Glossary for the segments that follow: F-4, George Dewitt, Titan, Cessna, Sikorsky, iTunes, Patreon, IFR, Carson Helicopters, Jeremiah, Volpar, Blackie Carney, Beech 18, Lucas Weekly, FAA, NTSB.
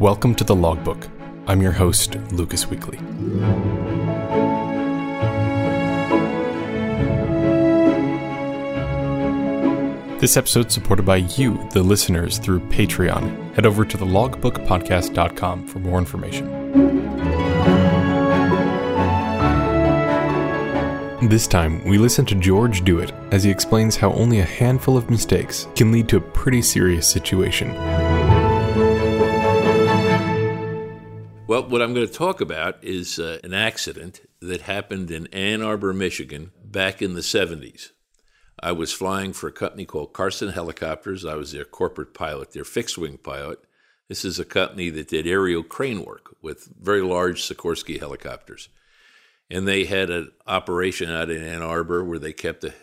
Welcome to The Logbook. I'm your host, Lucas Weekly. This episode's supported by you, the listeners, through Patreon. Head over to thelogbookpodcast.com for more information. This time, we listen to George Dewitt as he explains how only a handful of mistakes can lead to a pretty serious situation. Well, what I'm going to talk about is an accident that happened in Ann Arbor, Michigan, back in the 70s. I was flying for a company called Carson Helicopters. I was their corporate pilot, their fixed-wing pilot. This is a company that did aerial crane work with very large Sikorsky helicopters. And they had an operation out in Ann Arbor where they kept a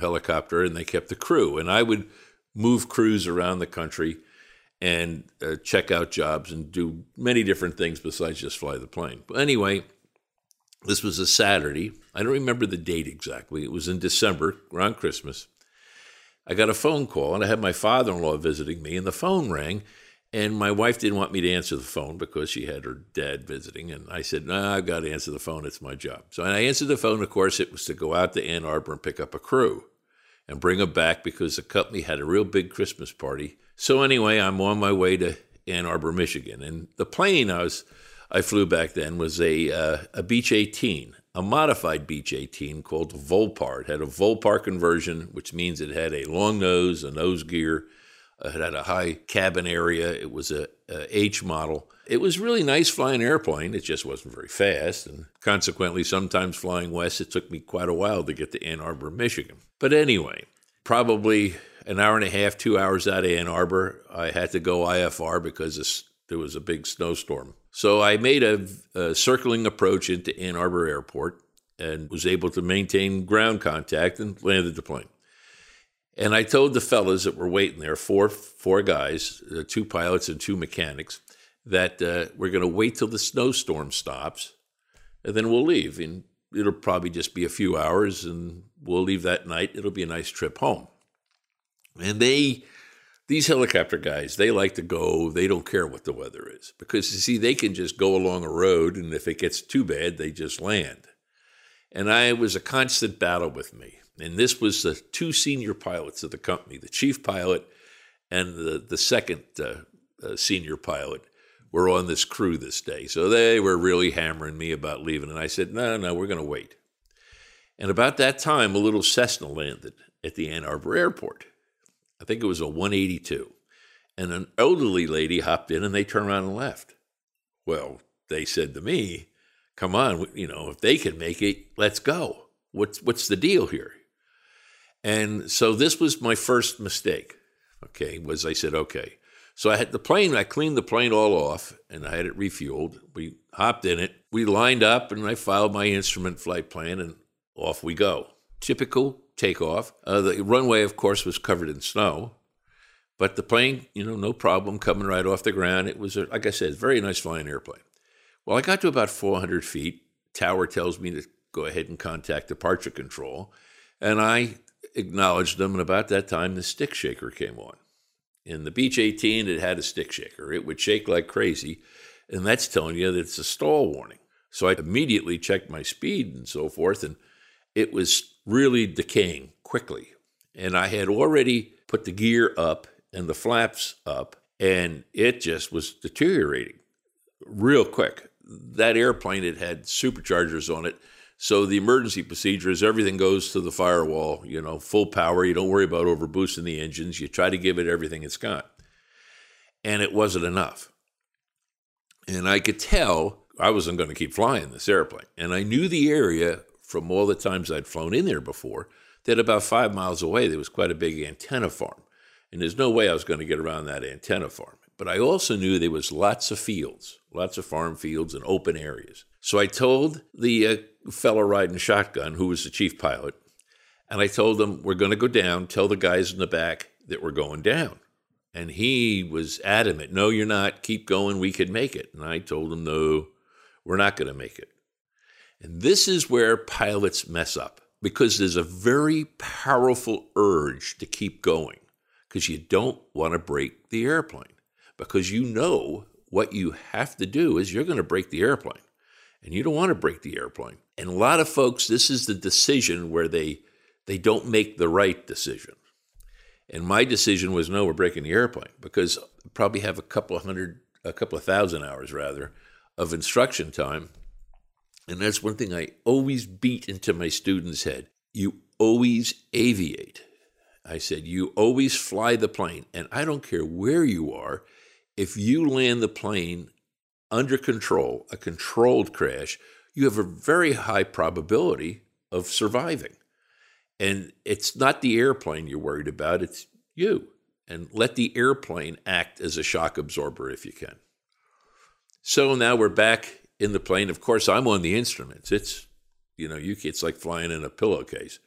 helicopter and they kept a crew. And I would move crews around the country and check out jobs and do many different things besides just fly the plane. But anyway, this was a Saturday. I don't remember the date exactly. It was in December, around Christmas. I got a phone call, and I had my father-in-law visiting me, and the phone rang, and my wife didn't want me to answer the phone because she had her dad visiting, and I said, no, I've got to answer the phone. It's my job. So I answered the phone. Of course, it was to go out to Ann Arbor and pick up a crew and bring them back because the company had a real big Christmas party. So anyway, I'm on my way to Ann Arbor, Michigan, and the plane I flew back then was a Beech 18, a modified Beech 18 called Volpar. It had a Volpar conversion, which means it had a long nose, a nose gear. It had a high cabin area. It was a H model. It was really nice flying airplane. It just wasn't very fast, and consequently, sometimes flying west, it took me quite a while to get to Ann Arbor, Michigan. But anyway, probably an hour and a half, 2 hours out of Ann Arbor, I had to go IFR because there was a big snowstorm. So I made a circling approach into Ann Arbor Airport and was able to maintain ground contact and landed the plane. And I told the fellas that were waiting there, four guys, two pilots and two mechanics, that we're going to wait till the snowstorm stops and then we'll leave. And it'll probably just be a few hours and we'll leave that night. It'll be a nice trip home. And these helicopter guys, they like to go, they don't care what the weather is. Because, you see, they can just go along a road, and if it gets too bad, they just land. And it was a constant battle with me. And this was the two senior pilots of the company, the chief pilot and the second senior pilot were on this crew this day. So they were really hammering me about leaving. And I said, no, we're going to wait. And about that time, a little Cessna landed at the Ann Arbor Airport. I think it was a 182, and an elderly lady hopped in, and they turned around and left. Well, they said to me, come on, if they can make it, let's go. What's the deal here? And so this was my first mistake, okay. So I had the plane, I cleaned the plane all off, and I had it refueled. We hopped in it. We lined up, and I filed my instrument flight plan, and off we go. Typical takeoff. The runway, of course, was covered in snow, but the plane, no problem coming right off the ground. It was, like I said, very nice flying airplane. Well, I got to about 400 feet. Tower tells me to go ahead and contact departure control, and I acknowledged them, and about that time, the stick shaker came on. In the Beech 18, it had a stick shaker. It would shake like crazy, and that's telling you that it's a stall warning. So I immediately checked my speed and so forth, and it was really decaying quickly. And I had already put the gear up and the flaps up, and it just was deteriorating real quick. That airplane, it had superchargers on it. So the emergency procedure is everything goes to the firewall, full power. You don't worry about overboosting the engines. You try to give it everything it's got. And it wasn't enough. And I could tell I wasn't going to keep flying this airplane. And I knew the area from all the times I'd flown in there before, that about 5 miles away, there was quite a big antenna farm. And there's no way I was going to get around that antenna farm. But I also knew there was lots of fields, lots of farm fields and open areas. So I told the fellow riding shotgun, who was the chief pilot, and I told him, we're going to go down, tell the guys in the back that we're going down. And he was adamant, no, you're not, keep going, we could make it. And I told him, no, we're not going to make it. And this is where pilots mess up, because there's a very powerful urge to keep going because you don't want to break the airplane, because you know what you have to do is you're going to break the airplane, and you don't want to break the airplane. And a lot of folks, this is the decision where they don't make the right decision. And my decision was, no, we're breaking the airplane, because I probably have a couple of thousand hours rather of instruction time. And that's one thing I always beat into my students' head. You always aviate. I said, you always fly the plane. And I don't care where you are. If you land the plane under control, a controlled crash, you have a very high probability of surviving. And it's not the airplane you're worried about, it's you. And let the airplane act as a shock absorber if you can. So now we're back in the plane. Of course, I'm on the instruments. It's, you know, it's like flying in a pillowcase.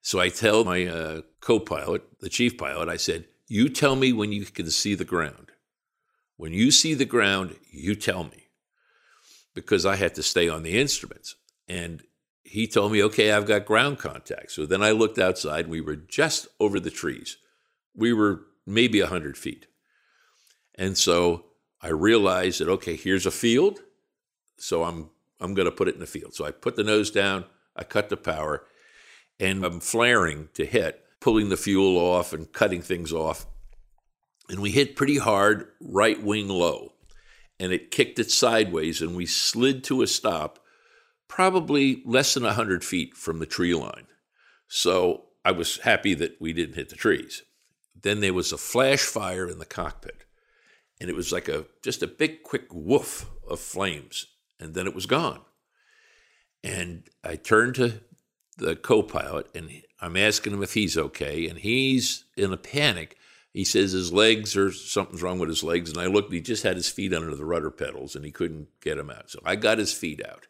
So I tell my co-pilot, the chief pilot, I said, you tell me when you can see the ground. When you see the ground, you tell me, because I had to stay on the instruments. And he told me, okay, I've got ground contact. So then I looked outside. We were just over the trees. We were maybe 100 feet. And so I realized that, okay, here's a field. So I'm going to put it in the field. So I put the nose down, I cut the power, and I'm flaring to hit, pulling the fuel off and cutting things off. And we hit pretty hard, right wing low, and it kicked it sideways, and we slid to a stop probably less than 100 feet from the tree line. So I was happy that we didn't hit the trees. Then there was a flash fire in the cockpit, and it was like just a big, quick woof of flames, and then it was gone. And I turned to the co-pilot, and I'm asking him if he's okay, and he's in a panic. He says his legs or something's wrong with his legs. And I looked, he just had his feet under the rudder pedals and he couldn't get them out. So I got his feet out.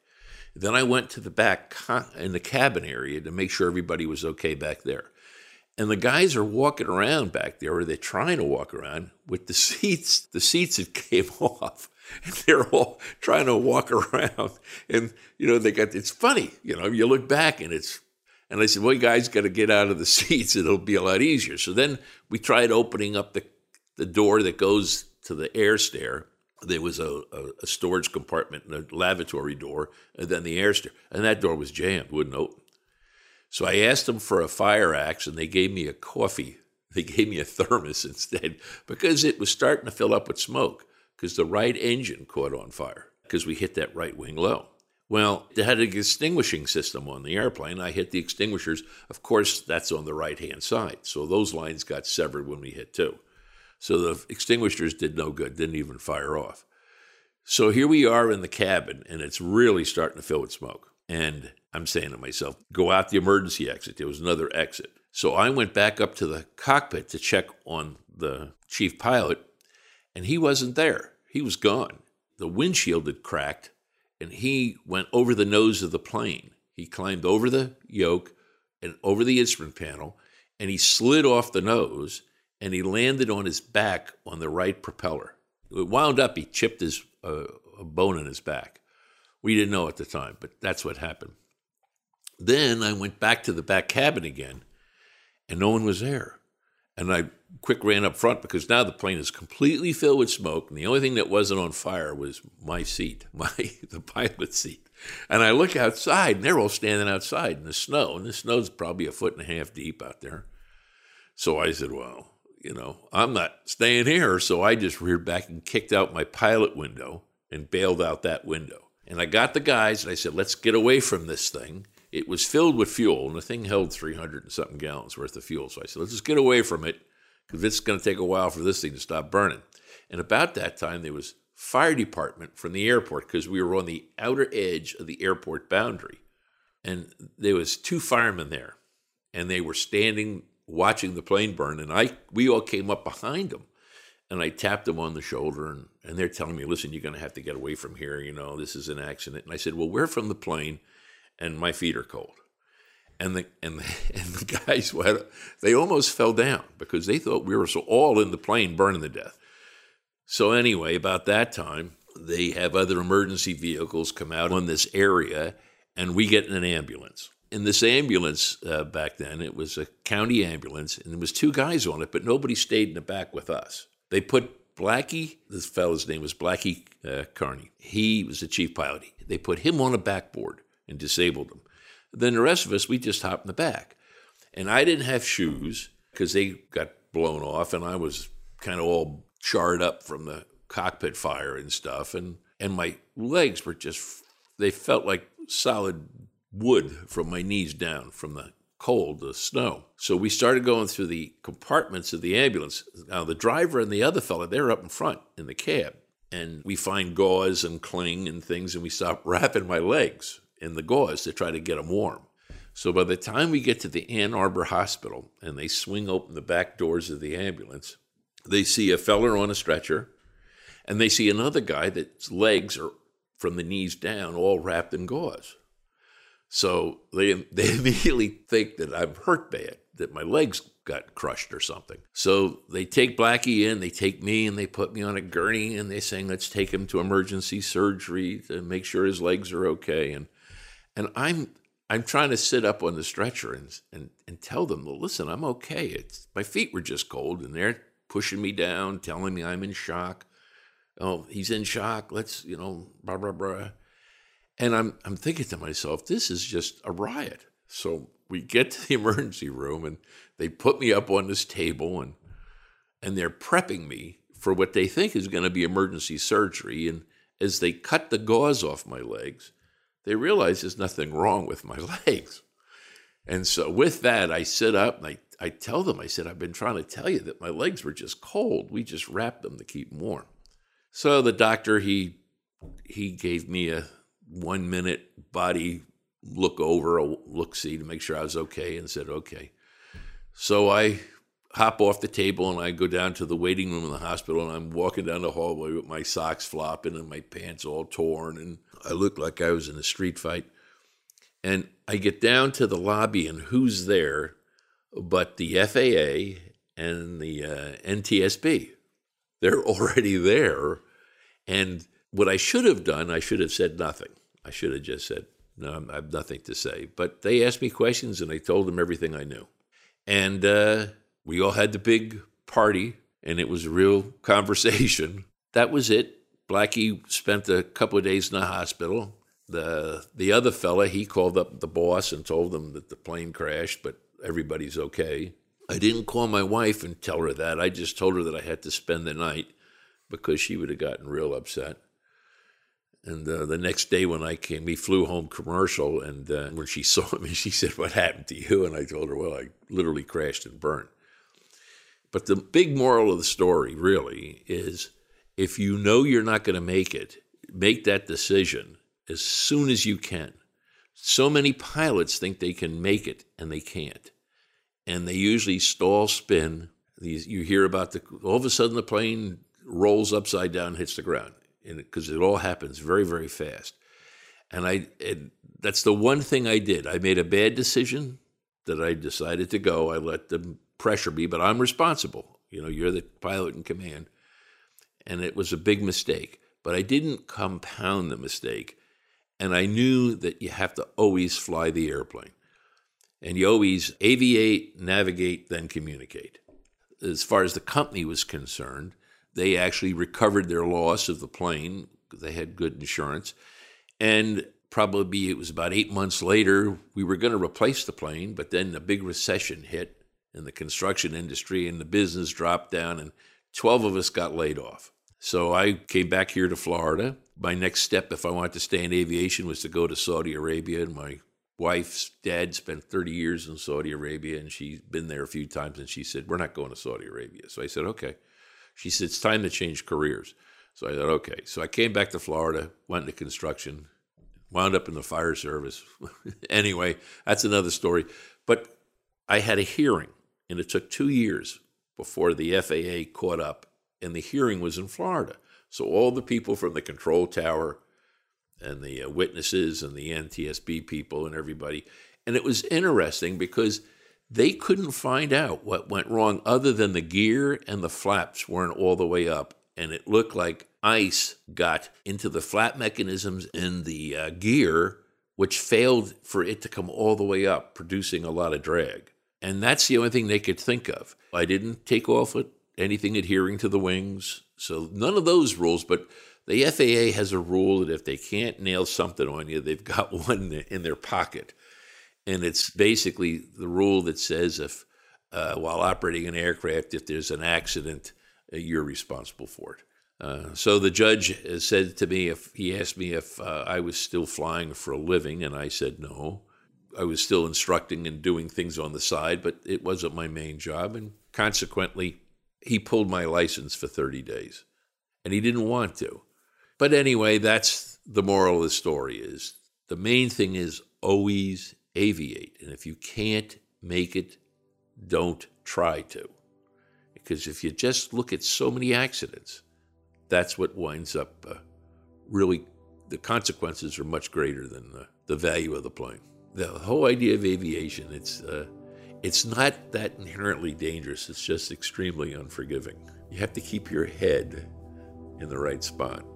Then I went to the back in the cabin area to make sure everybody was okay back there. And the guys are walking around back there, or they're trying to walk around with the seats that came off. And they're all trying to walk around. And, you know, it's funny, you know, you look back and and I said, well, you guys got to get out of the seats. It'll be a lot easier. So then we tried opening up the door that goes to the air stair. There was a storage compartment and a lavatory door, and then the air stair. And that door was jammed, wouldn't open. So I asked them for a fire axe, and they gave me a coffee. They gave me a thermos instead, because it was starting to fill up with smoke, because the right engine caught on fire, because we hit that right wing low. Well, it had an extinguishing system on the airplane. I hit the extinguishers. Of course, that's on the right-hand side. So those lines got severed when we hit too. So the extinguishers did no good, didn't even fire off. So here we are in the cabin, and it's really starting to fill with smoke. And I'm saying to myself, go out the emergency exit. There was another exit. So I went back up to the cockpit to check on the chief pilot, and he wasn't there. He was gone. The windshield had cracked, and he went over the nose of the plane. He climbed over the yoke and over the instrument panel, and he slid off the nose, and he landed on his back on the right propeller. It wound up, he chipped his a bone in his back. We didn't know at the time, but that's what happened. Then I went back to the back cabin again, and no one was there. And I quick ran up front, because now the plane is completely filled with smoke, and the only thing that wasn't on fire was my seat, the pilot's seat. And I look outside, and they're all standing outside in the snow, and the snow's probably 1.5 feet deep out there. So I said, well, you know, I'm not staying here, so I just reared back and kicked out my pilot window and bailed out that window. And I got the guys, and I said, let's get away from this thing. It was filled with fuel, and the thing held 300 and something gallons worth of fuel. So I said, let's just get away from it, because it's going to take a while for this thing to stop burning. And about that time, there was fire department from the airport, because we were on the outer edge of the airport boundary. And there was two firemen there, and they were standing watching the plane burn. And we all came up behind them, and I tapped them on the shoulder, and they're telling me, listen, you're going to have to get away from here. You know, this is an accident. And I said, well, we're from the plane, and my feet are cold. And the guys, they almost fell down, because they thought we were so all in the plane burning to death. So anyway, about that time, they have other emergency vehicles come out on this area, and we get in an ambulance. In this ambulance back then, it was a county ambulance, and there was two guys on it, but nobody stayed in the back with us. They put Blackie, this fellow's name was Blackie Carney. He was the chief pilot. They put him on a backboard and disabled him. Then the rest of us, we just hopped in the back. And I didn't have shoes because they got blown off, and I was kind of all charred up from the cockpit fire and stuff. And my legs were just, they felt like solid wood from my knees down from the cold, the snow. So we started going through the compartments of the ambulance. Now, the driver and the other fella, they were up in front in the cab. And we find gauze and cling and things, and we stop wrapping my legs in the gauze to try to get them warm. So by the time we get to the Ann Arbor Hospital and they swing open the back doors of the ambulance, they see a feller on a stretcher, and they see another guy that's legs are from the knees down all wrapped in gauze. So they immediately think that I'm hurt bad, that my legs got crushed or something. So they take Blackie in, they take me, and they put me on a gurney, and they're saying, let's take him to emergency surgery to make sure his legs are okay. And I'm trying to sit up on the stretcher and tell them, well, listen, I'm okay. It's, my feet were just cold, and they're pushing me down, telling me I'm in shock. Oh, he's in shock. Let's, you know, blah, blah, blah. And I'm thinking to myself, this is just a riot. So we get to the emergency room, and they put me up on this table, and they're prepping me for what they think is going to be emergency surgery. And as they cut the gauze off my legs, they realize there's nothing wrong with my legs. And so with that, I sit up, and I tell them, I said, I've been trying to tell you that my legs were just cold. We just wrapped them to keep them warm. So the doctor, he gave me a 1 minute body look over, a look see to make sure I was okay, and said, okay. So I hop off the table and I go down to the waiting room in the hospital, and I'm walking down the hallway with my socks flopping and my pants all torn, and I look like I was in a street fight. And I get down to the lobby, and who's there but the FAA and the NTSB? They're already there. And what I should have done, I should have said nothing. I should have just said, no, I have nothing to say. But they asked me questions, and I told them everything I knew. And we all had the big party, and it was a real conversation. That was it. Blackie spent a couple of days in the hospital. The other fella, he called up the boss and told them that the plane crashed, but everybody's okay. I didn't call my wife and tell her that. I just told her that I had to spend the night because she would have gotten real upset. And the next day when I came, we flew home commercial, and when she saw me, she said, what happened to you? And I told her, well, I literally crashed and burned. But the big moral of the story, really, is if you know you're not going to make it, make that decision as soon as you can. So many pilots think they can make it, and they can't. And they usually stall spin. You hear about all of a sudden the plane rolls upside down, hits the ground. Because it all happens very, very fast. And that's the one thing I did. I made a bad decision that I decided to go. I let them pressure me, but I'm responsible. You know, you're the pilot in command. And it was a big mistake. But I didn't compound the mistake. And I knew that you have to always fly the airplane. And you always aviate, navigate, then communicate. As far as the company was concerned, they actually recovered their loss of the plane. They had good insurance. And probably it was about 8 months later, we were going to replace the plane, but then the big recession hit in the construction industry and the business dropped down, and 12 of us got laid off. So I came back here to Florida. My next step, if I wanted to stay in aviation, was to go to Saudi Arabia. And my wife's dad spent 30 years in Saudi Arabia, and she's been there a few times, and she said, we're not going to Saudi Arabia. So I said, okay. She said, it's time to change careers. So I thought, okay. So I came back to Florida, went into construction, wound up in the fire service. Anyway, that's another story. But I had a hearing, and it took 2 years before the FAA caught up, and the hearing was in Florida. So all the people from the control tower and the witnesses and the NTSB people and everybody. And it was interesting because they couldn't find out what went wrong other than the gear and the flaps weren't all the way up. And it looked like ice got into the flap mechanisms in the gear, which failed for it to come all the way up, producing a lot of drag. And that's the only thing they could think of. I didn't take off anything adhering to the wings, So none of those rules, but the FAA has a rule that if they can't nail something on you, they've got one in their pocket. And it's basically the rule that says if while operating an aircraft, if there's an accident, you're responsible for it. So the judge said to me, he asked me if I was still flying for a living, and I said no. I was still instructing and doing things on the side, but it wasn't my main job. And consequently, he pulled my license for 30 days, and he didn't want to. But anyway, that's the moral of the story is the main thing is always aviate. And if you can't make it, don't try to. Because if you just look at so many accidents, that's what winds up really, the consequences are much greater than the value of the plane. The whole idea of aviation, it's not that inherently dangerous. It's just extremely unforgiving. You have to keep your head in the right spot.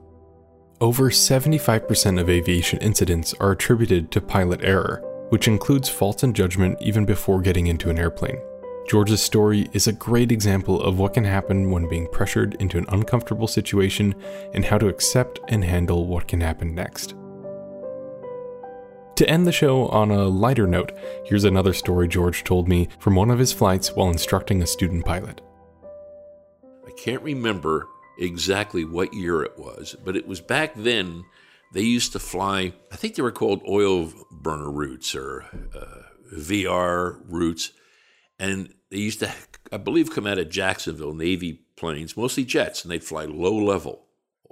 Over 75% of aviation incidents are attributed to pilot error, which includes faults in judgment even before getting into an airplane. George's story is a great example of what can happen when being pressured into an uncomfortable situation and how to accept and handle what can happen next. To end the show on a lighter note, here's another story George told me from one of his flights while instructing a student pilot. I can't remember exactly what year it was, but it was back then they used to fly, I think they were called oil burner routes or VR routes, and they used to, I believe, come out of Jacksonville, Navy planes, mostly jets, and they'd fly low level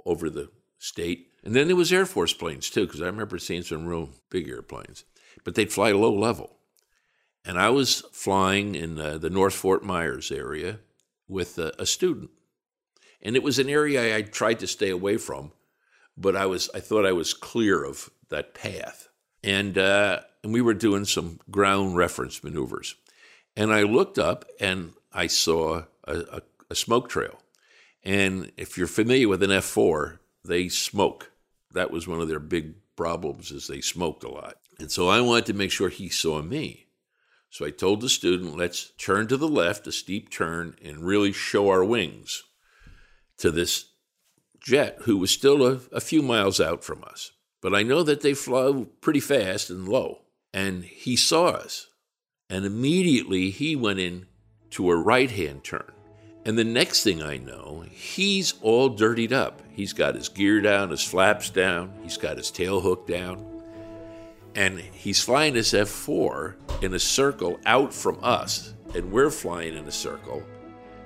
over the state. And then there was Air Force planes, too, because I remember seeing some real big airplanes. But they'd fly low level. And I was flying in the North Fort Myers area with a student. And it was an area I tried to stay away from, but I thought I was clear of that path. And we were doing some ground reference maneuvers. And I looked up, and I saw a smoke trail. And if you're familiar with an F-4, they smoke. That was one of their big problems is they smoked a lot. And so I wanted to make sure he saw me. So I told the student, let's turn to the left, a steep turn, and really show our wings to this jet who was still a few miles out from us. But I know that they flew pretty fast and low. And he saw us. And immediately he went in to a right-hand turn. And the next thing I know, he's all dirtied up. He's got his gear down, his flaps down. He's got his tail hook down. And he's flying his F-4 in a circle out from us, and we're flying in a circle.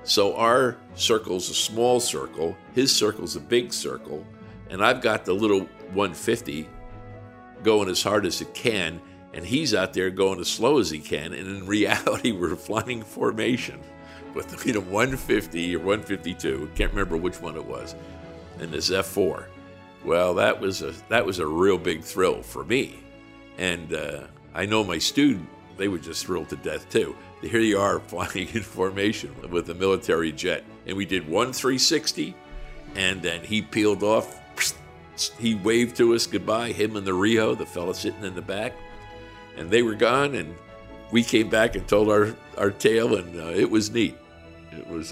So our circle's a small circle, his circle's a big circle, and I've got the little 150 going as hard as it can, and he's out there going as slow as he can, and in reality, we're flying formation. With the 150 or 152, can't remember which one it was, and this F4. Well, that was a real big thrill for me, and I know my student, they were just thrilled to death too. Here you are flying in formation with a military jet, and we did 1 360, and then he peeled off. He waved to us goodbye, him and the Rio, the fella sitting in the back, and they were gone. And we came back and told our tale, and it was neat.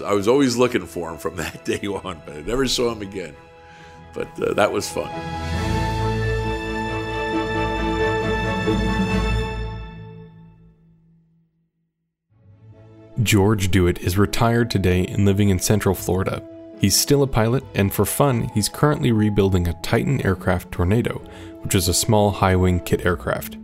I was always looking for him from that day on, but I never saw him again. But that was fun. George Dewitt is retired today and living in Central Florida. He's still a pilot, and for fun, he's currently rebuilding a Titan aircraft Tornado, which is a small high-wing kit aircraft.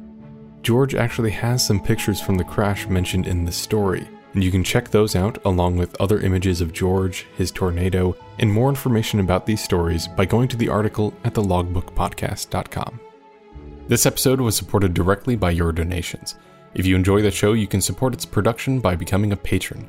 George actually has some pictures from the crash mentioned in this story, and you can check those out along with other images of George, his Tornado, and more information about these stories by going to the article at thelogbookpodcast.com. This episode was supported directly by your donations. If you enjoy the show, you can support its production by becoming a patron.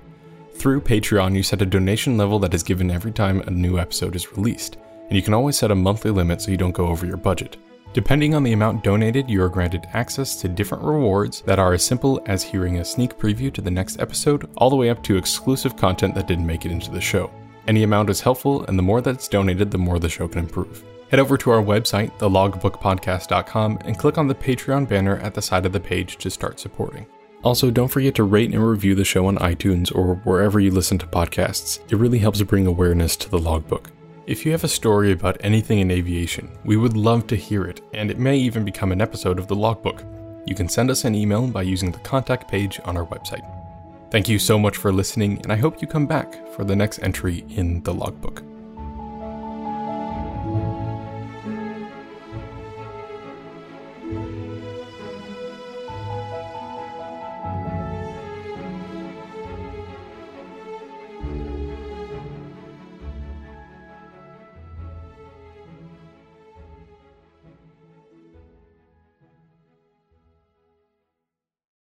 Through Patreon, you set a donation level that is given every time a new episode is released, and you can always set a monthly limit so you don't go over your budget. Depending on the amount donated, you are granted access to different rewards that are as simple as hearing a sneak preview to the next episode, all the way up to exclusive content that didn't make it into the show. Any amount is helpful, and the more that's donated, the more the show can improve. Head over to our website, thelogbookpodcast.com, and click on the Patreon banner at the side of the page to start supporting. Also, don't forget to rate and review the show on iTunes or wherever you listen to podcasts. It really helps bring awareness to the logbook. If you have a story about anything in aviation, we would love to hear it, and it may even become an episode of the logbook. You can send us an email by using the contact page on our website. Thank you so much for listening, and I hope you come back for the next entry in the logbook.